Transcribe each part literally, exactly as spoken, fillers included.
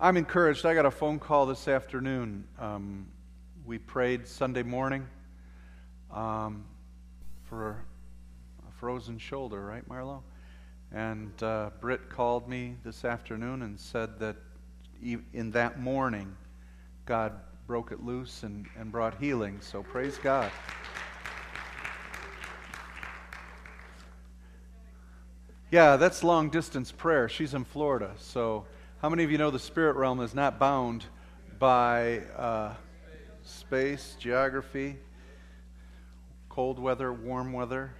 I'm encouraged. I got a phone call this afternoon. Um, we prayed Sunday morning um, for a frozen shoulder, right, Marlo? And uh, Britt called me this afternoon and said that in that morning, God broke it loose and, and brought healing. So praise God. Yeah, that's long-distance prayer. She's in Florida. So how many of you know the spirit realm is not bound by uh, space, geography, cold weather, warm weather?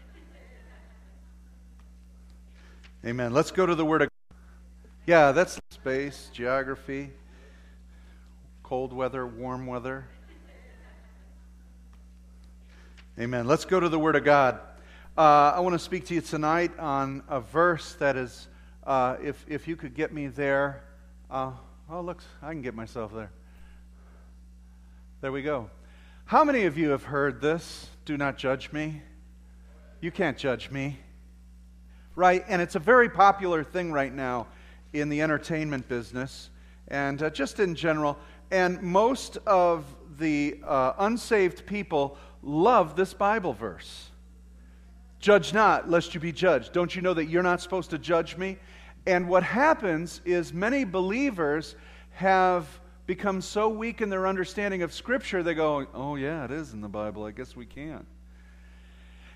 Amen. Let's go to the Word of God. Yeah, that's space, geography, cold weather, warm weather. Amen. Let's go to the Word of God. Uh, I want to speak to you tonight on a verse that is, uh, if if you could get me there. Uh, oh, look, I can get myself there. There we go. How many of you have heard this? Do not judge me. You can't judge me. Right? And it's a very popular thing right now in the entertainment business and uh, just in general. And most of the uh, unsaved people love this Bible verse. Judge not, lest you be judged. Don't you know that you're not supposed to judge me? And what happens is many believers have become so weak in their understanding of Scripture, they go, oh yeah, it is in the Bible. I guess we can't.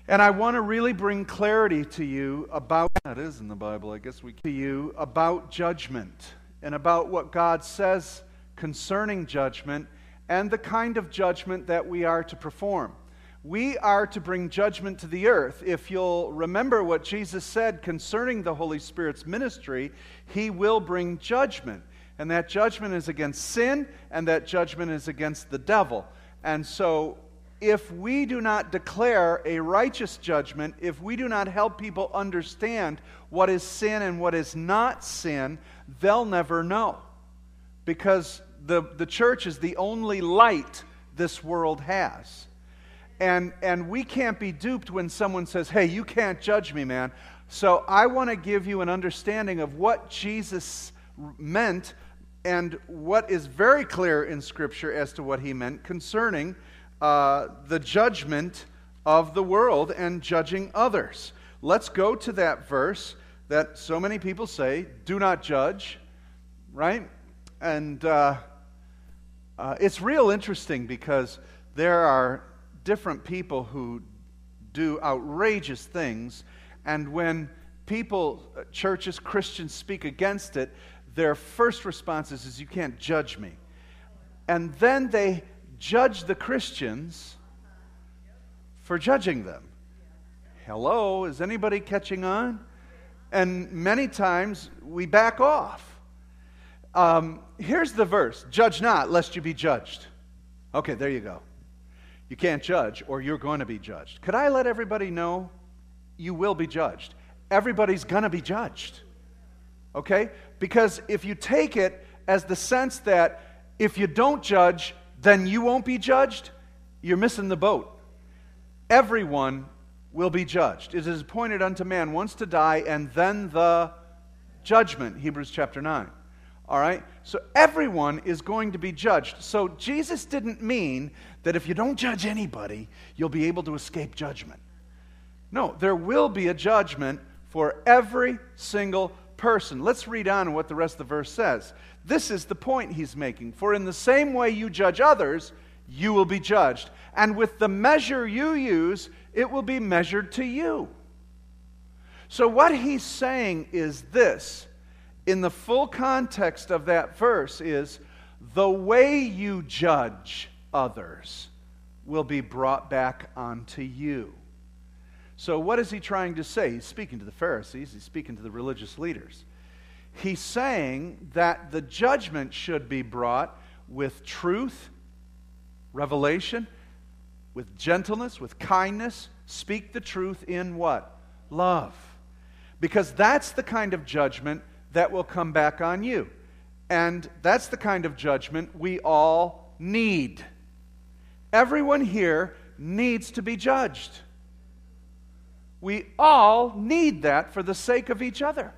And I want to really bring clarity to you about that is in the Bible. I guess we can, to you about judgment and about what God says concerning judgment and the kind of judgment that we are to perform. We are to bring judgment to the earth. If you'll remember what Jesus said concerning the Holy Spirit's ministry, He will bring judgment. And that judgment is against sin, and that judgment is against the devil. And so, if we do not declare a righteous judgment, if we do not help people understand what is sin and what is not sin, they'll never know. Because the, the church is the only light this world has. And, and we can't be duped when someone says, hey, you can't judge me, man. So I want to give you an understanding of what Jesus meant and what is very clear in Scripture as to what He meant concerning uh, the judgment of the world and judging others. Let's go to that verse that so many people say, do not judge, right? And uh, uh, it's real interesting because there are different people who do outrageous things, and when people, churches, Christians speak against it, their first response is, is you can't judge me. And then they judge the Christians for judging them. Hello, is anybody catching on? And many times we back off. Um, here's the verse, judge not lest you be judged. Okay, there you go. You can't judge or you're going to be judged. Could I let everybody know you will be judged? Everybody's going to be judged. Okay? Because if you take it as the sense that if you don't judge, then you won't be judged, you're missing the boat. Everyone will be judged. It is appointed unto man once to die and then the judgment, Hebrews chapter nine. All right? So everyone is going to be judged. So Jesus didn't mean that if you don't judge anybody, you'll be able to escape judgment. No, there will be a judgment for every single person. Let's read on what the rest of the verse says. This is the point He's making. For in the same way you judge others, you will be judged. And with the measure you use, it will be measured to you. So what He's saying is this. In the full context of that verse is the way you judge others will be brought back onto you. So what is He trying to say? He's speaking to the Pharisees. He's speaking to the religious leaders. He's saying that the judgment should be brought with truth, revelation, with gentleness, with kindness. Speak the truth in what? Love. Because that's the kind of judgment that will come back on you. And that's the kind of judgment we all need. Everyone here needs to be judged. We all need that for the sake of each other.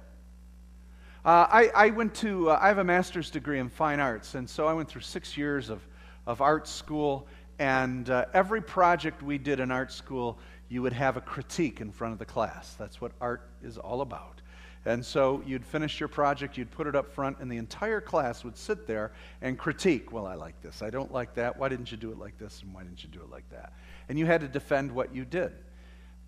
Uh, I, I went to, uh, I have a master's degree in fine arts, and so I went through six years of, of art school, and uh, every project we did in art school, you would have a critique in front of the class. That's what art is all about. And so you'd finish your project, you'd put it up front, and the entire class would sit there and critique, well, I like this, I don't like that, why didn't you do it like this, and why didn't you do it like that? And you had to defend what you did.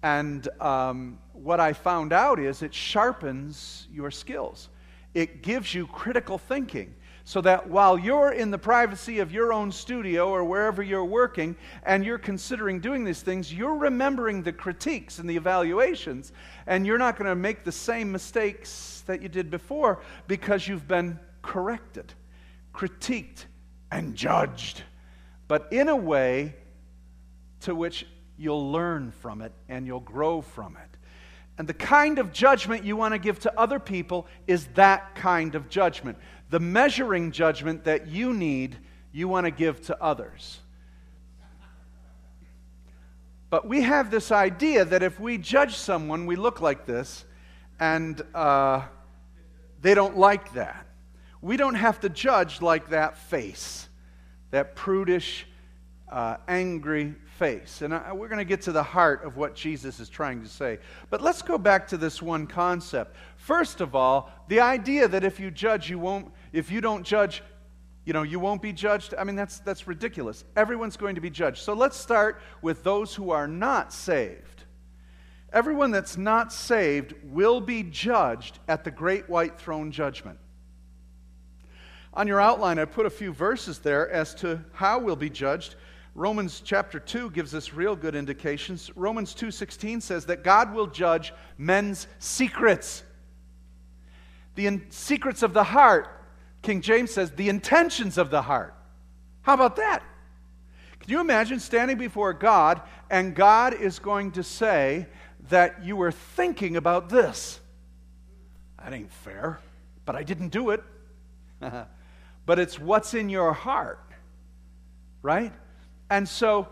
And um, what I found out is it sharpens your skills. It gives you critical thinking so that while you're in the privacy of your own studio or wherever you're working and you're considering doing these things, you're remembering the critiques and the evaluations, and you're not going to make the same mistakes that you did before because you've been corrected, critiqued, and judged, but in a way to which you'll learn from it and you'll grow from it. And the kind of judgment you want to give to other people is that kind of judgment. The measuring judgment that you need, you want to give to others. But we have this idea that if we judge someone, we look like this, and uh, they don't like that. We don't have to judge like that face, that prudish, uh, angry face. And I, we're going to get to the heart of what Jesus is trying to say. But let's go back to this one concept. First of all, the idea that if you judge, you won't, if you don't judge, you know, you won't be judged. I mean, that's, that's ridiculous. Everyone's going to be judged. So let's start with those who are not saved. Everyone that's not saved will be judged at the great white throne judgment. On your outline, I put a few verses there as to how we'll be judged. Romans chapter two gives us real good indications. Romans two sixteen says that God will judge men's secrets. The in- secrets of the heart. King James says the intentions of the heart. How about that? Can you imagine standing before God and God is going to say that you were thinking about this? That ain't fair, but I didn't do it. But it's what's in your heart, right? And so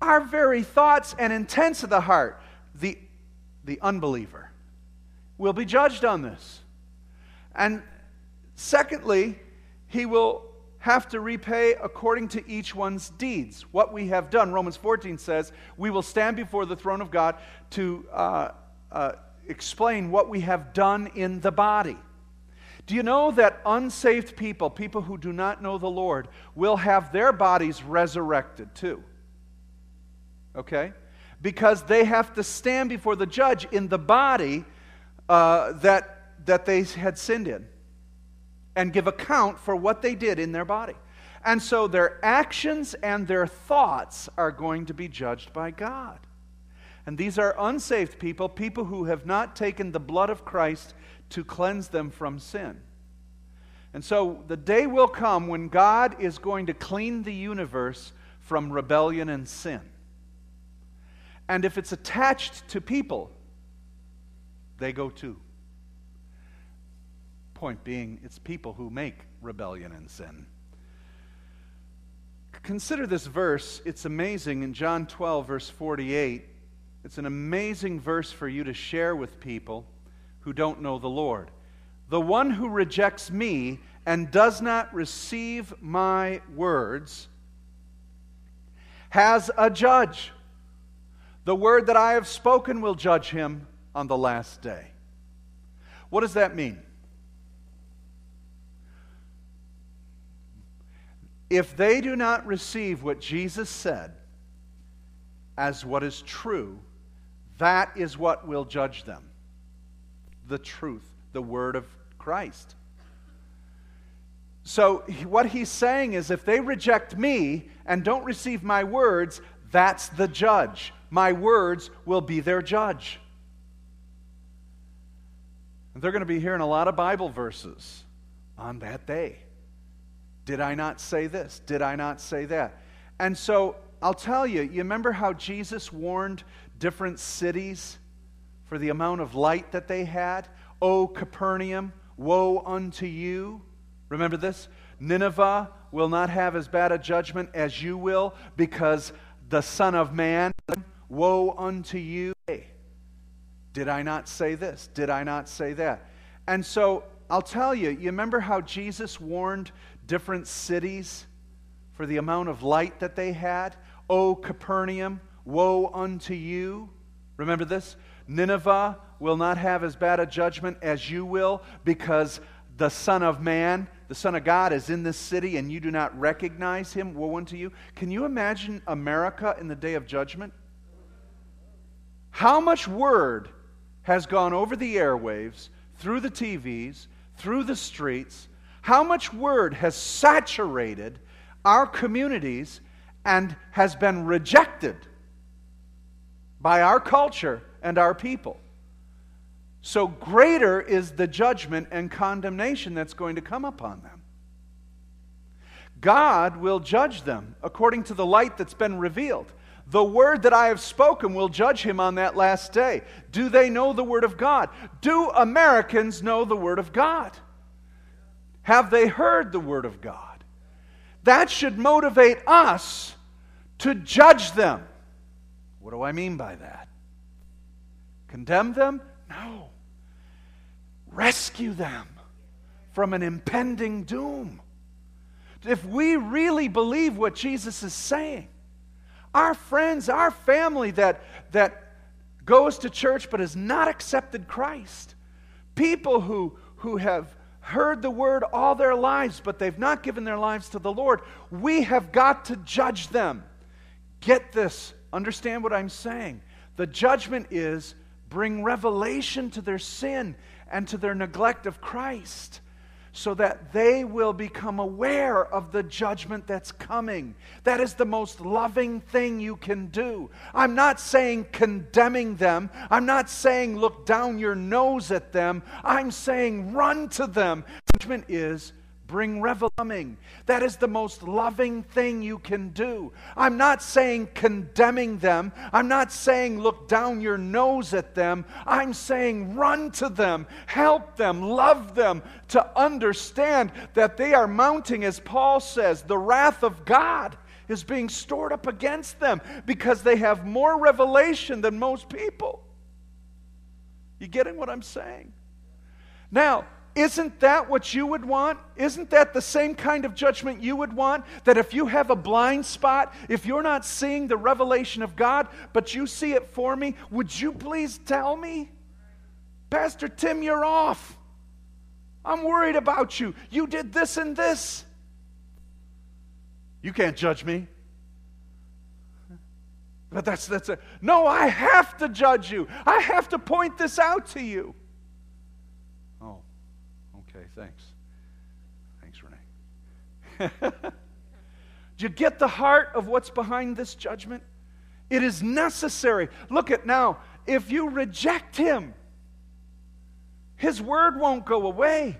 our very thoughts and intents of the heart, the, the unbeliever, will be judged on this. And secondly, he will have to repay according to each one's deeds, what we have done. Romans fourteen says, we will stand before the throne of God to uh, uh, explain what we have done in the body. Do you know that unsaved people, people who do not know the Lord, will have their bodies resurrected too? Okay? Because they have to stand before the judge in the body uh, that, that they had sinned in and give account for what they did in their body. And so their actions and their thoughts are going to be judged by God. And these are unsaved people, people who have not taken the blood of Christ to cleanse them from sin. And so the day will come when God is going to clean the universe from rebellion and sin. And if it's attached to people, they go too. Point being, it's people who make rebellion and sin. Consider this verse. It's amazing. In John twelve, verse forty-eight, it's an amazing verse for you to share with people who don't know the Lord. The one who rejects me and does not receive my words has a judge. The word that I have spoken will judge him on the last day. What does that mean? If they do not receive what Jesus said as what is true, that is what will judge them. The truth, the word of Christ. So what he's saying is if they reject me and don't receive my words, that's the judge. My words will be their judge. And they're going to be hearing a lot of Bible verses on that day. Did I not say this? Did I not say that? And so I'll tell you, you remember how Jesus warned different cities for the amount of light that they had? O Capernaum, woe unto you. Remember this? Nineveh will not have as bad a judgment as you will, because the Son of Man, woe unto you. Did I not say this? Did I not say that? And so I'll tell you, you remember how Jesus warned different cities for the amount of light that they had? O Capernaum, woe unto you. Remember this? Nineveh will not have as bad a judgment as you will, because the Son of Man, the Son of God, is in this city and you do not recognize him. Woe unto you. Can you imagine America in the day of judgment? How much word has gone over the airwaves, through the T Vs, through the streets? How much word has saturated our communities and has been rejected by our culture and our people? So greater is the judgment and condemnation that's going to come upon them. God will judge them according to the light that's been revealed. The word that I have spoken will judge him on that last day. Do they know the word of God? Do Americans know the word of God? Have they heard the word of God? That should motivate us to judge them. What do I mean by that? Condemn them? No. Rescue them from an impending doom. If we really believe what Jesus is saying, our friends, our family that, that goes to church but has not accepted Christ, people who, who have heard the word all their lives but they've not given their lives to the Lord, we have got to judge them. Get this. Understand what I'm saying. The judgment is bring revelation to their sin and to their neglect of Christ, so that they will become aware of the judgment that's coming. That is the most loving thing you can do. I'm not saying condemning them. I'm not saying look down your nose at them. I'm saying run to them. Judgment is bring revelation. That is the most loving thing you can do. I'm not saying condemning them. I'm not saying look down your nose at them. I'm saying run to them, help them, love them to understand that they are mounting, as Paul says, the wrath of God is being stored up against them because they have more revelation than most people. You getting what I'm saying? Now, isn't that what you would want? Isn't that the same kind of judgment you would want? That if you have a blind spot, if you're not seeing the revelation of God, but you see it for me, would you please tell me? Pastor Tim, you're off. I'm worried about you. You did this and this. You can't judge me. But that's, that's a, no, I have to judge you. I have to point this out to you. Thanks. Thanks, Renee. Do you get the heart of what's behind this judgment? It is necessary. Look at now, if you reject him, his word won't go away.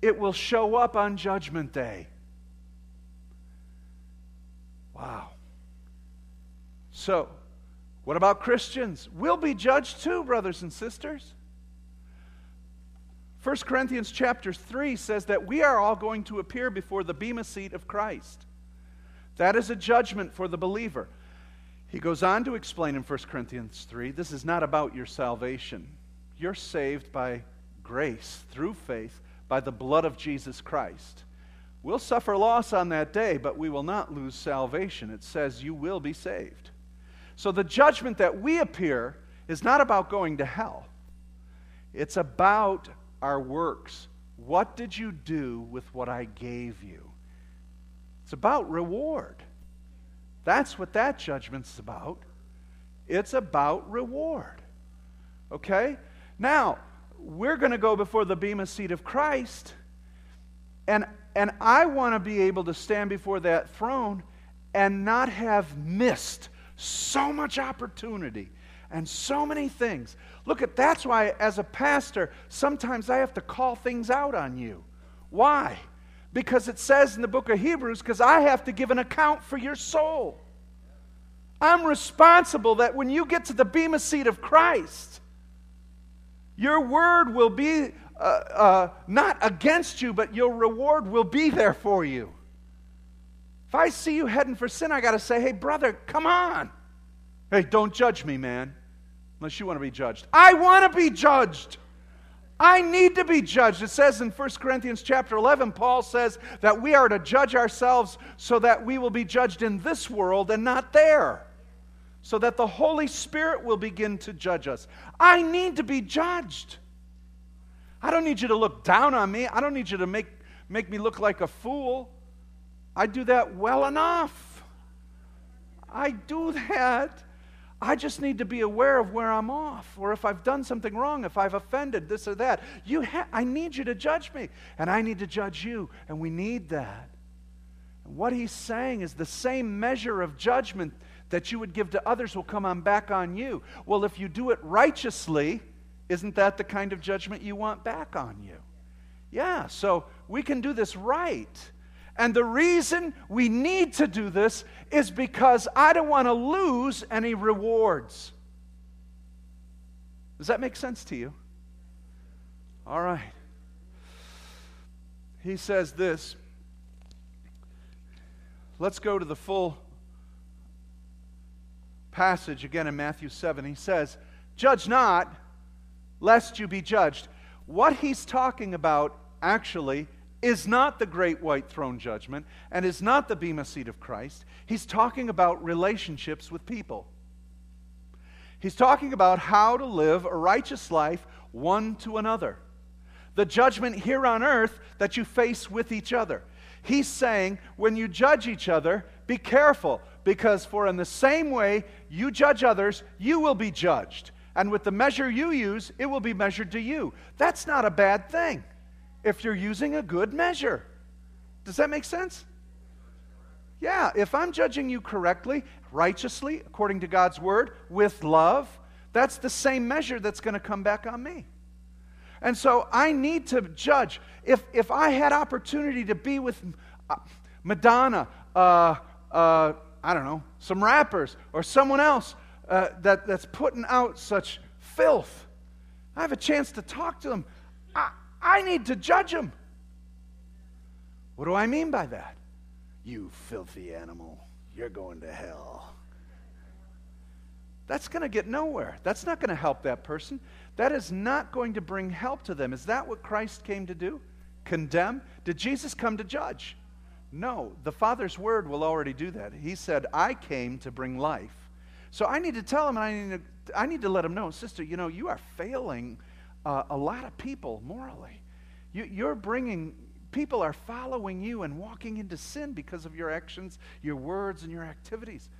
It will show up on Judgment Day. Wow. So, what about Christians? We'll be judged too, brothers and sisters. First Corinthians chapter three says that we are all going to appear before the bema seat of Christ. That is a judgment for the believer. He goes on to explain in First Corinthians three, this is not about your salvation. You're saved by grace, through faith, by the blood of Jesus Christ. We'll suffer loss on that day, but we will not lose salvation. It says you will be saved. So the judgment that we appear is not about going to hell. It's about our works. What did you do with what I gave you? It's about reward. That's what that judgment's about. It's about reward. Okay? Now, we're going to go before the bema seat of Christ, and, and I want to be able to stand before that throne and not have missed so much opportunity and so many things. Look at, that's why as a pastor, sometimes I have to call things out on you. Why? Because it says in the book of Hebrews, because I have to give an account for your soul. I'm responsible that when you get to the bema seat of Christ, your word will be uh, uh, not against you, but your reward will be there for you. If I see you heading for sin, I got to say, hey, brother, come on. Hey, don't judge me, man. Unless you want to be judged. I want to be judged. I need to be judged. It says in First Corinthians chapter eleven, Paul says that we are to judge ourselves so that we will be judged in this world and not there, so that the Holy Spirit will begin to judge us. I need to be judged. I don't need you to look down on me. I don't need you to make, make me look like a fool. I do that well enough. I do that. I just need to be aware of where I'm off, or if I've done something wrong, if I've offended this or that. You ha- I need you to judge me, and I need to judge you, and we need that. And what he's saying is the same measure of judgment that you would give to others will come on back on you. Well, if you do it righteously, isn't that the kind of judgment you want back on you? Yeah, so we can do this right. And the reason we need to do this is because I don't want to lose any rewards. Does that make sense to you? All right. He says this. Let's go to the full passage again in Matthew seven. He says, "Judge not, lest you be judged." What he's talking about actually is not the great white throne judgment and is not the Bema seat of Christ. He's talking about relationships with people. He's talking about how to live a righteous life one to another. The judgment here on earth that you face with each other. He's saying when you judge each other, be careful, because for in the same way you judge others, you will be judged. And with the measure you use, it will be measured to you. That's not a bad thing, if you're using a good measure. Does that make sense? Yeah, if I'm judging you correctly, righteously, according to God's word, with love, that's the same measure that's going to come back on me. And so I need to judge. If if I had opportunity to be with Madonna, uh, uh, I don't know, some rappers or someone else uh, that, that's putting out such filth, I have a chance to talk to them. I, I need to judge him. What do I mean by that? You filthy animal, you're going to hell. That's going to get nowhere. That's not going to help that person. That is not going to bring help to them. Is that what Christ came to do? Condemn? Did Jesus come to judge? No. The Father's word will already do that. He said, I came to bring life. So I need to tell him, and I need to, I need to let him know, sister, you know, you are failing Uh, a lot of people morally. You, you're bringing, people are following you and walking into sin because of your actions, your words, and your activities.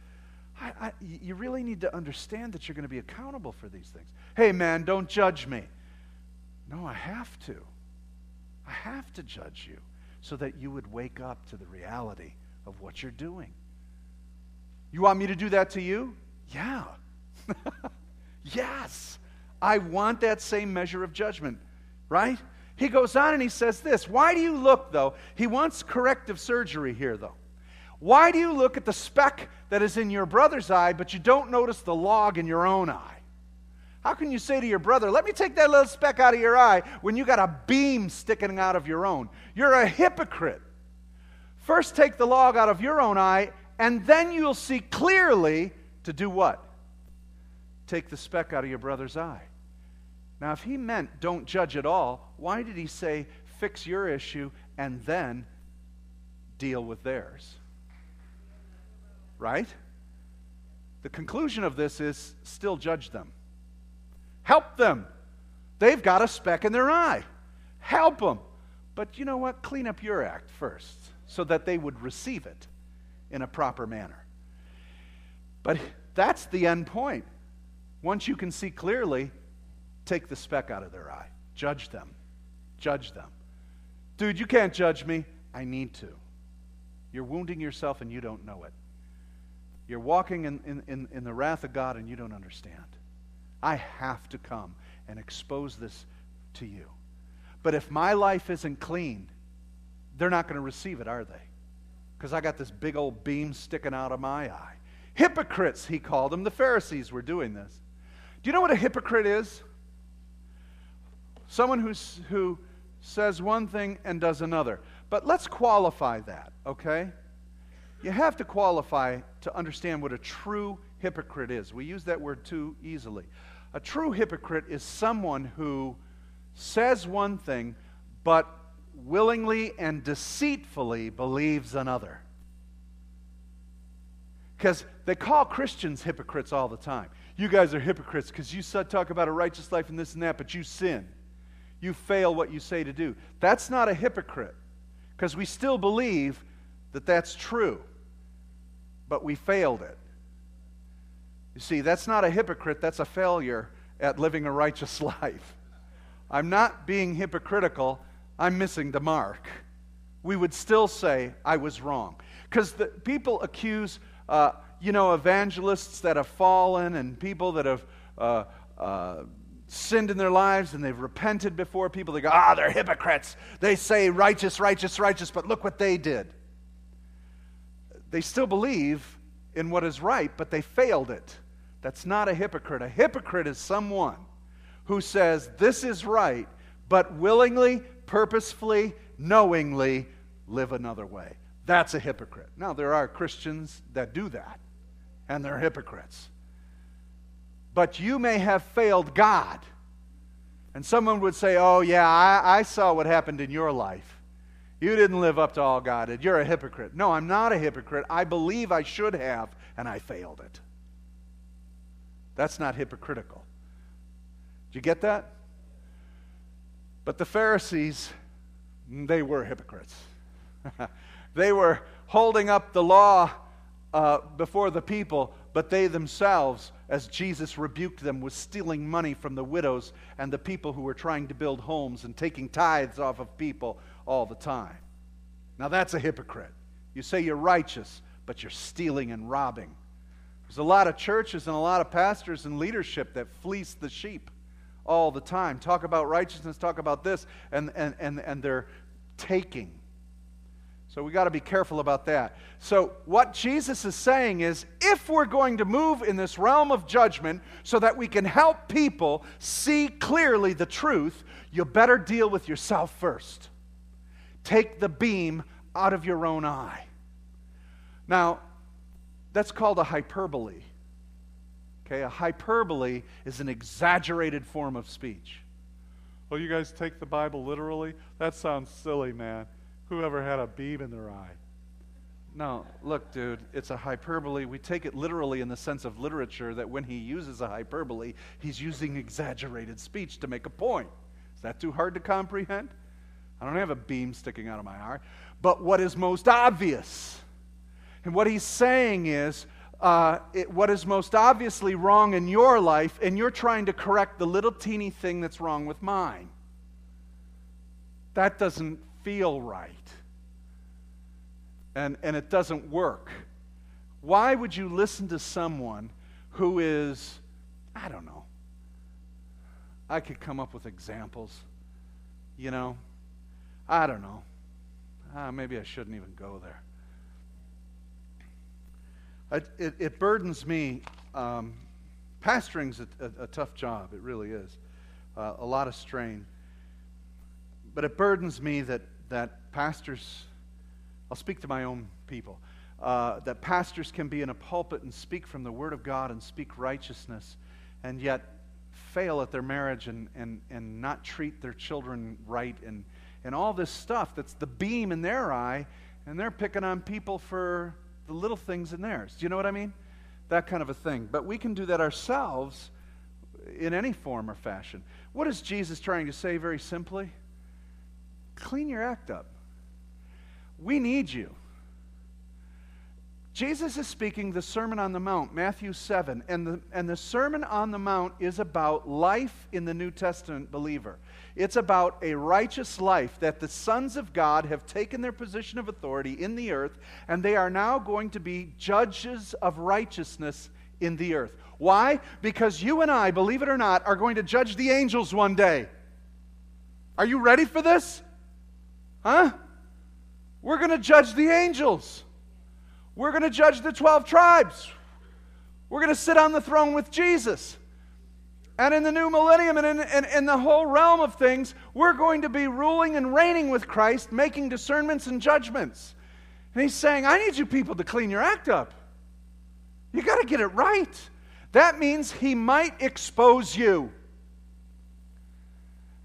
I, I, you really need to understand that you're going to be accountable for these things. Hey man, don't judge me. No, I have to. I have to judge you so that you would wake up to the reality of what you're doing. You want me to do that to you? Yeah. Yes. I want that same measure of judgment, right? He goes on and he says this. Why do you look, though? He wants corrective surgery here, though. Why do you look at the speck that is in your brother's eye, but you don't notice the log in your own eye? How can you say to your brother, let me take that little speck out of your eye, when you got a beam sticking out of your own? You're a hypocrite. First take the log out of your own eye, and then you'll see clearly to do what? Take the speck out of your brother's eye. Now, if he meant don't judge at all, why did he say fix your issue and then deal with theirs? Right? The conclusion of this is still judge them. Help them. They've got a speck in their eye. Help them. But you know what? Clean up your act first so that they would receive it in a proper manner. But that's the end point. Once you can see clearly, take the speck out of their eye. Judge them. Judge them. Dude, you can't judge me. I need to. You're wounding yourself and you don't know it. You're walking in, in, in, in the wrath of God and you don't understand. I have to come and expose this to you. But if my life isn't clean, they're not going to receive it, are they? Because I got this big old beam sticking out of my eye. Hypocrites, he called them. The Pharisees were doing this. Do you know what a hypocrite is? Someone who's, who says one thing and does another. But let's qualify that, okay? You have to qualify to understand what a true hypocrite is. We use that word too easily. A true hypocrite is someone who says one thing, but willingly and deceitfully believes another. Because they call Christians hypocrites all the time. You guys are hypocrites because you talk about a righteous life and this and that, but you sin. You fail what you say to do. That's not a hypocrite, because we still believe that that's true, but we failed it. You see, that's not a hypocrite. That's a failure at living a righteous life. I'm not being hypocritical. I'm missing the mark. We would still say, I was wrong. Because the people accuse Uh, you know, evangelists that have fallen and people that have uh, uh, sinned in their lives and they've repented before people. They go, ah, they're hypocrites. They say righteous, righteous, righteous, but look what they did. They still believe in what is right, but they failed it. That's not a hypocrite. A hypocrite is someone who says this is right, but willingly, purposefully, knowingly live another way. That's a hypocrite. Now, there are Christians that do that, and they're hypocrites. But you may have failed God. And someone would say, oh, yeah, I, I saw what happened in your life. You didn't live up to all God did. You're a hypocrite. No, I'm not a hypocrite. I believe I should have, and I failed it. That's not hypocritical. Did you get that? But the Pharisees, they were hypocrites. They were holding up the law uh, before the people, but they themselves, as Jesus rebuked them, was stealing money from the widows and the people who were trying to build homes and taking tithes off of people all the time. Now that's a hypocrite. You say you're righteous, but you're stealing and robbing. There's a lot of churches and a lot of pastors and leadership that fleece the sheep all the time. Talk about righteousness, talk about this, and, and, and, and they're taking. So we got to be careful about that. So what Jesus is saying is, if we're going to move in this realm of judgment so that we can help people see clearly the truth, you better deal with yourself first. Take the beam out of your own eye. Now, that's called a hyperbole. Okay, a hyperbole is an exaggerated form of speech. Well, you guys take the Bible literally? That sounds silly, man. Whoever had a beam in their eye. No, look, dude, it's a hyperbole. We take it literally in the sense of literature that when he uses a hyperbole, he's using exaggerated speech to make a point. Is that too hard to comprehend? I don't have a beam sticking out of my eye. But what is most obvious? And what he's saying is, uh, it, what is most obviously wrong in your life, and you're trying to correct the little teeny thing that's wrong with mine. That doesn't feel right, and and it doesn't work. Why would you listen to someone who is, I don't know, I could come up with examples, you know, I don't know, ah, maybe I shouldn't even go there. It, it, it burdens me. Um, pastoring's a, a, a tough job, it really is, uh, a lot of strain, but it burdens me that that pastors, I'll speak to my own people, uh, that pastors can be in a pulpit and speak from the Word of God and speak righteousness and yet fail at their marriage and, and, and not treat their children right and, and all this stuff that's the beam in their eye, and they're picking on people for the little things in theirs. Do you know what I mean? That kind of a thing. But we can do that ourselves in any form or fashion. What is Jesus trying to say very simply? Clean your act up. We need you. Jesus is speaking the Sermon on the Mount, Matthew seven, and the, and the Sermon on the Mount is about life in the New Testament believer. It's about a righteous life that the sons of God have taken their position of authority in the earth, and they are now going to be judges of righteousness in the earth. Why? Because you and I, believe it or not, are going to judge the angels one day. Are you ready for this? Huh? We're going to judge the angels. We're going to judge the twelve tribes. We're going to sit on the throne with Jesus. And in the new millennium and in, in, in the whole realm of things, we're going to be ruling and reigning with Christ, making discernments and judgments. And he's saying, I need you people to clean your act up. You got to get it right. That means he might expose you.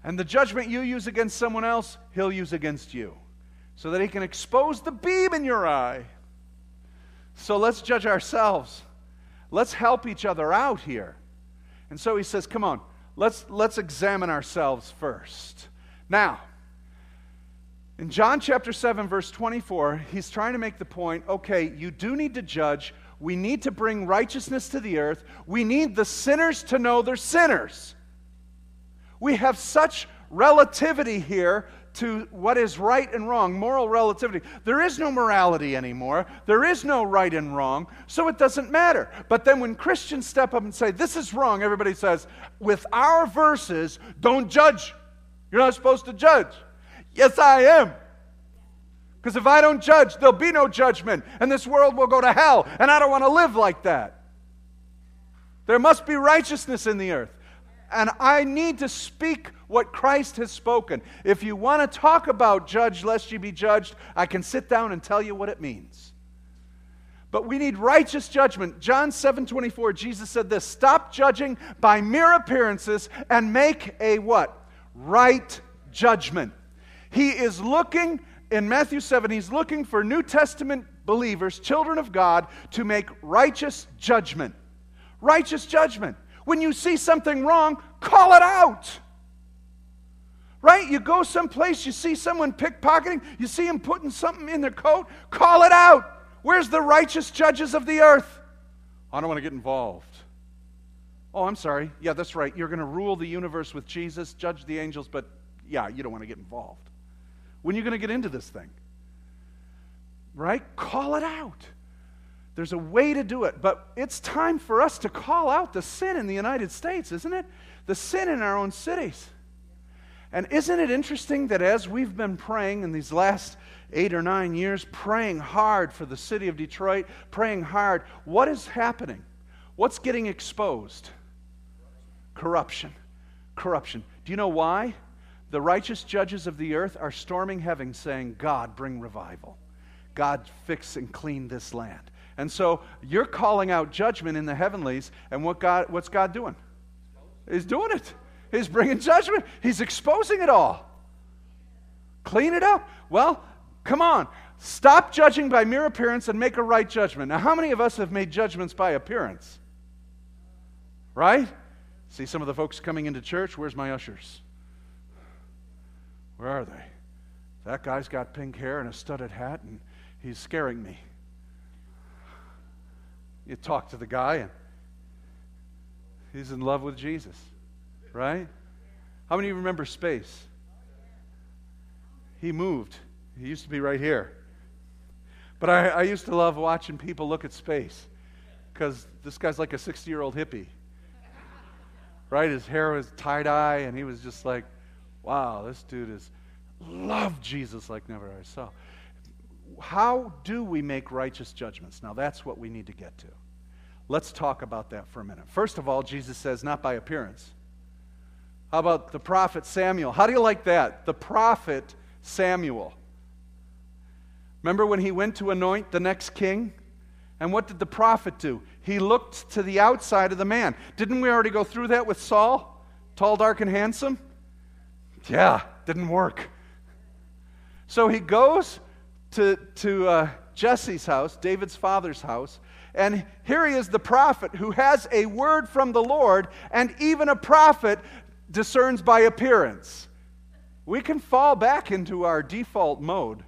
And the judgment you use against someone else, he'll use against you, so that he can expose the beam in your eye. So let's judge ourselves. Let's help each other out here. And so he says, come on, let's, let's examine ourselves first. Now, in John chapter seven, verse twenty-four, he's trying to make the point, okay, you do need to judge. We need to bring righteousness to the earth. We need the sinners to know they're sinners. We have such relativity here to what is right and wrong, moral relativity. There is no morality anymore. There is no right and wrong, so it doesn't matter. But then when Christians step up and say, this is wrong, everybody says, with our verses, don't judge. You're not supposed to judge. Yes, I am. Because if I don't judge, there'll be no judgment, and this world will go to hell, and I don't want to live like that. There must be righteousness in the earth. And I need to speak what Christ has spoken. If you want to talk about judge lest you be judged, I can sit down and tell you what it means. But we need righteous judgment. John seven twenty-four, Jesus said this, stop judging by mere appearances and make a what? Right judgment. He is looking, in Matthew seven, he's looking for New Testament believers, children of God, to make righteous judgment. Righteous judgment. When you see something wrong, call it out. Right? You go someplace, you see someone pickpocketing, you see them putting something in their coat, call it out. Where's the righteous judges of the earth? I don't want to get involved. Oh, I'm sorry. Yeah, that's right. You're going to rule the universe with Jesus, judge the angels, but yeah, you don't want to get involved. When are you going to get into this thing? Right? Call it out. There's a way to do it, but it's time for us to call out the sin in the United States, isn't it? The sin in our own cities. And isn't it interesting that as we've been praying in these last eight or nine years, praying hard for the city of Detroit, praying hard, what is happening? What's getting exposed? Corruption. Corruption. Do you know why? The righteous judges of the earth are storming heaven saying, God, bring revival. God, fix and clean this land. And so you're calling out judgment in the heavenlies, and what God, what's God doing? He's doing it. He's bringing judgment. He's exposing it all. Clean it up. Well, come on. Stop judging by mere appearance and make a right judgment. Now, how many of us have made judgments by appearance? Right? See some of the folks coming into church. Where's my ushers? Where are they? That guy's got pink hair and a studded hat, and he's scaring me. You talk to the guy, and he's in love with Jesus, right? How many of you remember space? He moved. He used to be right here. But I, I used to love watching people look at space because this guy's like a sixty-year-old hippie, right? His hair was tie-dye, and he was just like, wow, this dude is loved Jesus like never I saw. How do we make righteous judgments? Now, that's what we need to get to. Let's talk about that for a minute. First of all, Jesus says, not by appearance. How about the prophet Samuel? How do you like that? The prophet Samuel. Remember when he went to anoint the next king? And what did the prophet do? He looked to the outside of the man. Didn't we already go through that with Saul? Tall, dark, and handsome? Yeah, didn't work. So he goes to, to uh, Jesse's house, David's father's house, and here he is, the prophet, who has a word from the Lord, and even a prophet discerns by appearance. We can fall back into our default mode,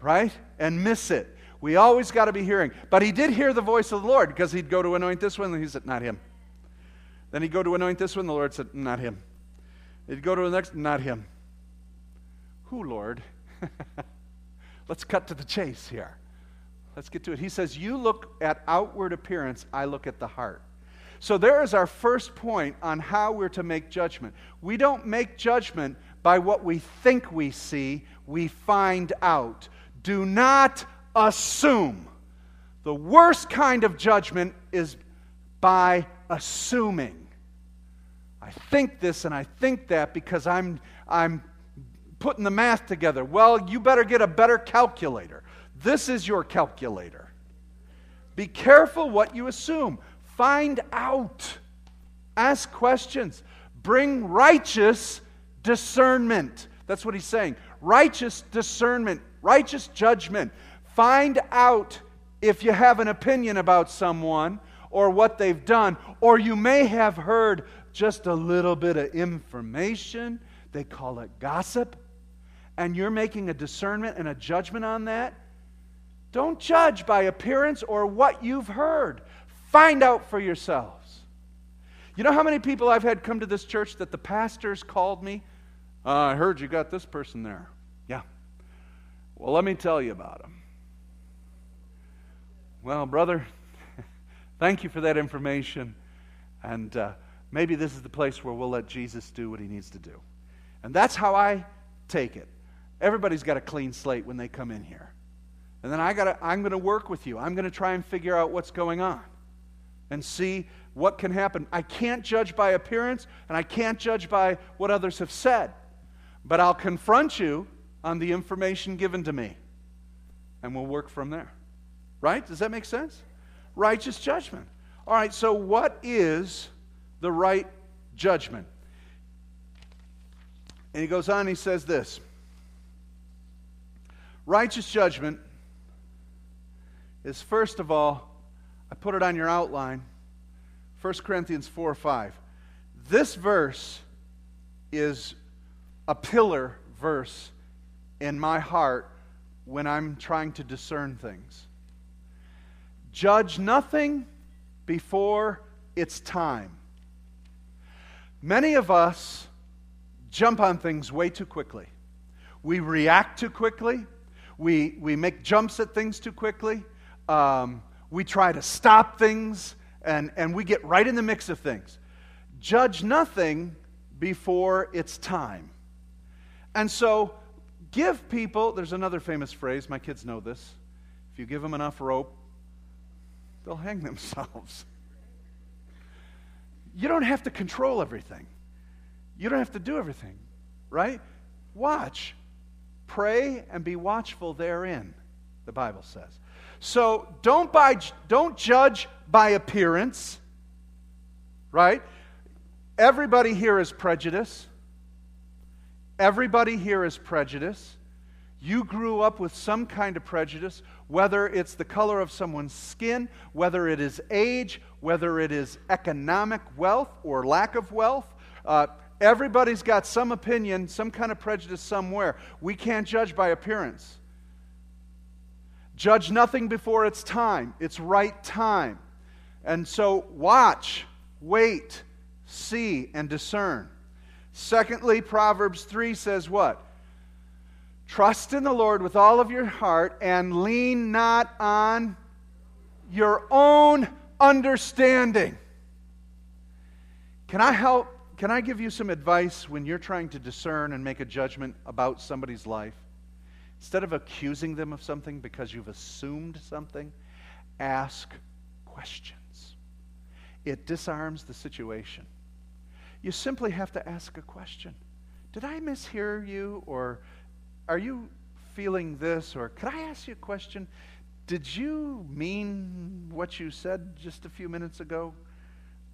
right, and miss it. We always got to be hearing. But he did hear the voice of the Lord, because he'd go to anoint this one, and he said, not him. Then he'd go to anoint this one, the Lord said, not him. He'd go to the next, not him. Who, Lord? Let's cut to the chase here. Let's get to it. He says, you look at outward appearance, I look at the heart. So there is our first point on how we're to make judgment. We don't make judgment by what we think we see, we find out. Do not assume. The worst kind of judgment is by assuming. I think this and I think that because I'm... I'm putting the math together. Well, you better get a better calculator. This is your calculator. Be careful what you assume. Find out. Ask questions. Bring righteous discernment. That's what he's saying. Righteous discernment, righteous judgment. Find out if you have an opinion about someone or what they've done, or you may have heard just a little bit of information. They call it gossip. And you're making a discernment and a judgment on that. Don't judge by appearance or what you've heard. Find out for yourselves. You know how many people I've had come to this church that the pastors called me? Uh, I heard you got this person there. Yeah. Well, let me tell you about him. Well, brother, thank you for that information. And uh, maybe this is the place where we'll let Jesus do what he needs to do. And that's how I take it. Everybody's got a clean slate when they come in here. And then I gotta, I'm going to work with you. I'm going to try and figure out what's going on and see what can happen. I can't judge by appearance, and I can't judge by what others have said. But I'll confront you on the information given to me, and we'll work from there. Right? Does that make sense? Righteous judgment. All right, so what is the right judgment? And he goes on, he says this. Righteous judgment is, first of all, I put it on your outline, First Corinthians four five. This verse is a pillar verse in my heart when I'm trying to discern things. Judge nothing before it's time. Many of us jump on things way too quickly. We react too quickly. We, we make jumps at things too quickly. Um, we try to stop things, and, and we get right in the mix of things. Judge nothing before it's time. And so give people, there's another famous phrase, my kids know this, if you give them enough rope, they'll hang themselves. You don't have to control everything. You don't have to do everything, right? Watch. Pray and be watchful therein, the Bible says. So don't, by, don't judge by appearance, right? Everybody here is prejudice. Everybody here is prejudice. You grew up with some kind of prejudice, whether it's the color of someone's skin, whether it is age, whether it is economic wealth or lack of wealth. Uh, everybody's got some opinion, some kind of prejudice somewhere. We can't judge by appearance. Judge nothing before it's time. It's right time. And so watch, wait, see, and discern. Secondly, Proverbs three says what? Trust in the Lord with all of your heart and lean not on your own understanding. Can I help? Can I give you some advice when you're trying to discern and make a judgment about somebody's life? Instead of accusing them of something because you've assumed something, ask questions. It disarms the situation. You simply have to ask a question. Did I mishear you, or are you feeling this? Or could I ask you a question? Did you mean what you said just a few minutes ago?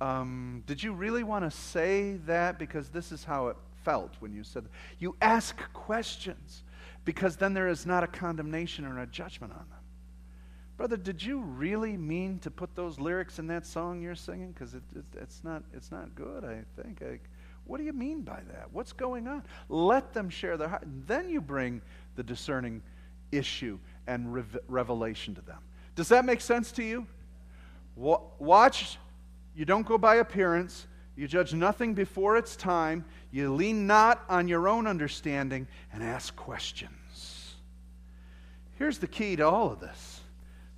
Um, did you really want to say that? Because this is how it felt when you said that. You ask questions, because then there is not a condemnation or a judgment on them. Brother, did you really mean to put those lyrics in that song you're singing? Because it, it, it's not it's not good, I think. I, What do you mean by that? What's going on? Let them share their heart. Then you bring the discerning issue and rev- revelation to them. Does that make sense to you? Watch. You don't go by appearance. You judge nothing before it's time. You lean not on your own understanding and ask questions. Here's the key to all of this.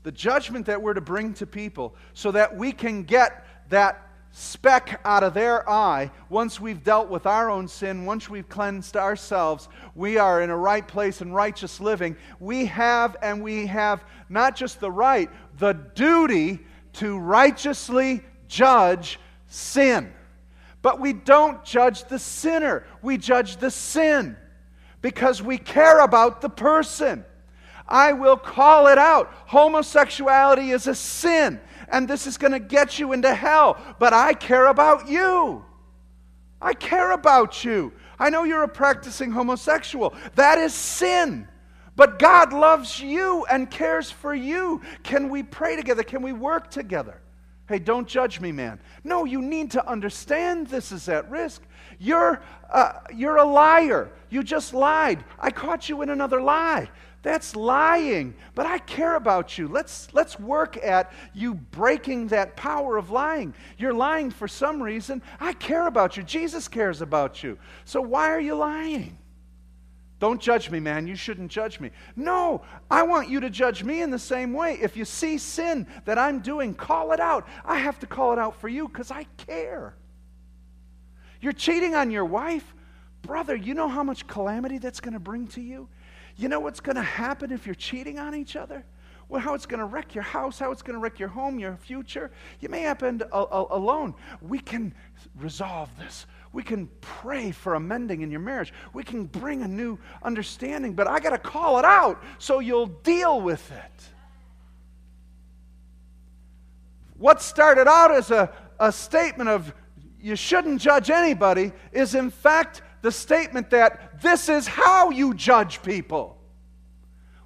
The judgment that we're to bring to people so that we can get that speck out of their eye. Once we've dealt with our own sin, once we've cleansed ourselves, we are in a right place and righteous living. We have, and we have not just the right, the duty to righteously judge sin. But we don't judge the sinner. We judge the sin because we care about the person. I will call it out. Homosexuality is a sin, and this is going to get you into hell. But I care about you. I care about you. I know you're a practicing homosexual. That is sin. But God loves you and cares for you. Can we pray together? Can we work together? Hey, don't judge me, man. No, you need to understand this is at risk. You're, uh, you're a liar. You just lied. I caught you in another lie. That's lying. But I care about you. Let's, let's work at you breaking that power of lying. You're lying for some reason. I care about you. Jesus cares about you. So why are you lying? Don't judge me, man. You shouldn't judge me. No, I want you to judge me in the same way. If you see sin that I'm doing, call it out. I have to call it out for you because I care. You're cheating on your wife? Brother, you know how much calamity that's going to bring to you? You know what's going to happen if you're cheating on each other? Well, how it's going to wreck your house, how it's going to wreck your home, your future. You may happen alone. We can resolve this. We can pray for amending in your marriage. We can bring a new understanding, but I got to call it out so you'll deal with it. What started out as a, a statement of you shouldn't judge anybody is in fact the statement that this is how you judge people.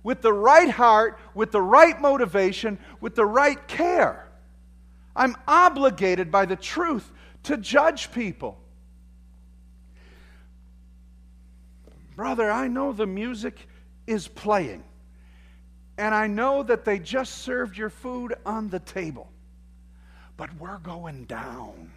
With the right heart, with the right motivation, with the right care. I'm obligated by the truth to judge people. Brother, I know the music is playing, and I know that they just served your food on the table, but we're going down.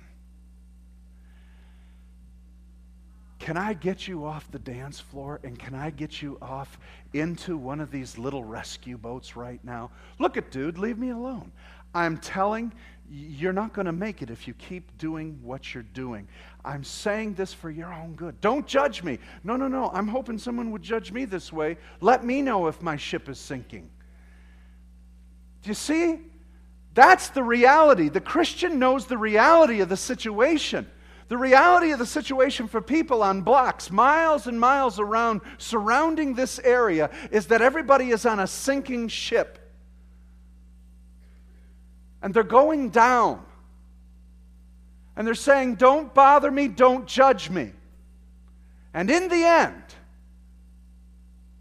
Can I get you off the dance floor, and can I get you off into one of these little rescue boats right now? Look at dude, leave me alone. I'm telling you're not going to make it if you keep doing what you're doing. I'm saying this for your own good. Don't judge me. No, no, no. I'm hoping someone would judge me this way. Let me know if my ship is sinking. Do you see? That's the reality. The Christian knows the reality of the situation. The reality of the situation for people on blocks, miles and miles around, surrounding this area, is that everybody is on a sinking ship. And they're going down. And they're saying, don't bother me, don't judge me. And in the end,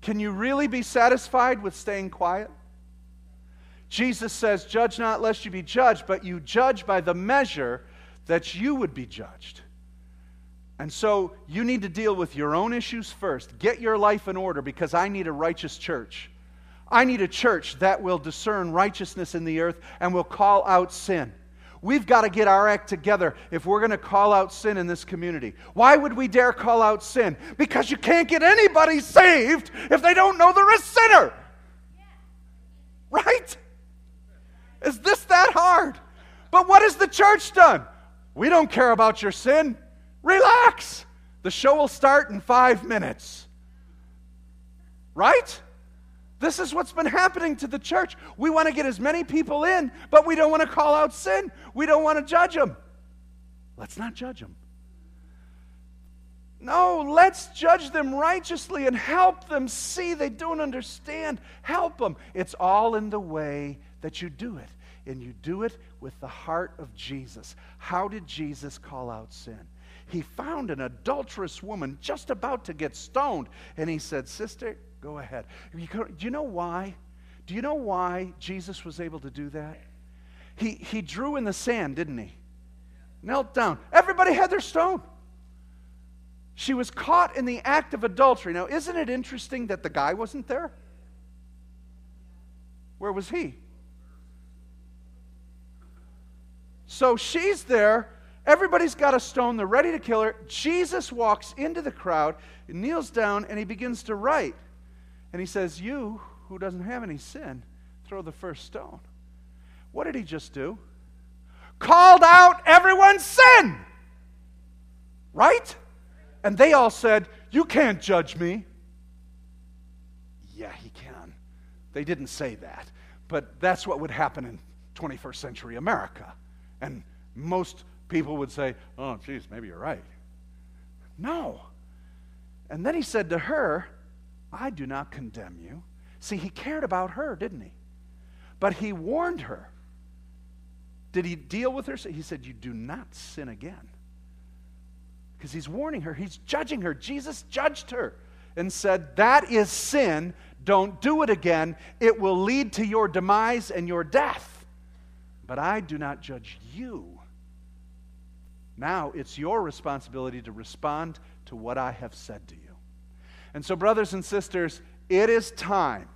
can you really be satisfied with staying quiet? Jesus says, judge not lest you be judged, but you judge by the measure that you would be judged. And so you need to deal with your own issues first. Get your life in order, because I need a righteous church. I need a church that will discern righteousness in the earth and will call out sin. We've got to get our act together if we're going to call out sin in this community. Why would we dare call out sin? Because you can't get anybody saved if they don't know they're a sinner. Right? Is this that hard? But what has the church done? We don't care about your sin. Relax. The show will start in five minutes. Right? This is what's been happening to the church. We want to get as many people in, but we don't want to call out sin. We don't want to judge them. Let's not judge them. No, let's judge them righteously and help them see they don't understand. Help them. It's all in the way that you do it, and you do it with the heart of Jesus. How did Jesus call out sin? He found an adulterous woman just about to get stoned, and he said, sister, go ahead. Do you know why? Do you know why Jesus was able to do that? He, he drew in the sand, didn't he? Knelt down. Everybody had their stone. She was caught in the act of adultery. Now, isn't it interesting that the guy wasn't there? Where was he? So she's there. Everybody's got a stone. They're ready to kill her. Jesus walks into the crowd, kneels down, and he begins to write. And he says, you who doesn't have any sin, throw the first stone. What did he just do? Called out everyone's sin. Right? And they all said, you can't judge me. Yeah, he can. They didn't say that. But that's what would happen in twenty-first century America. And most people would say, oh, geez, maybe you're right. No. And then he said to her, I do not condemn you. See, he cared about her, didn't he? But he warned her. Did he deal with her? He said, you do not sin again. because he's warning her. He's judging her. Jesus judged her and said, that is sin. Don't do it again. It will lead to your demise and your death. But I do not judge you. Now it's your responsibility to respond to what I have said to you. And so, brothers and sisters, it is time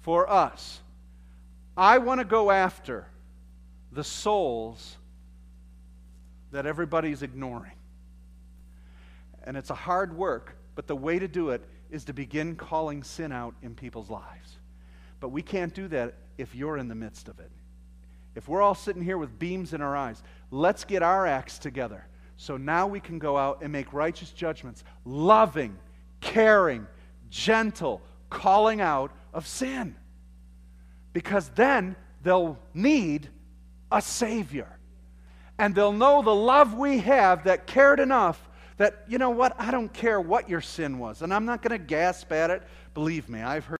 for us. I want to go after the souls that everybody's ignoring. And it's a hard work, but the way to do it is to begin calling sin out in people's lives. But we can't do that if you're in the midst of it. If we're all sitting here with beams in our eyes, let's get our acts together. So now we can go out and make righteous judgments, loving, caring, gentle, calling out of sin. Because then they'll need a Savior. And they'll know the love we have that cared enough that, you know what, I don't care what your sin was. And I'm not going to gasp at it. Believe me, I've heard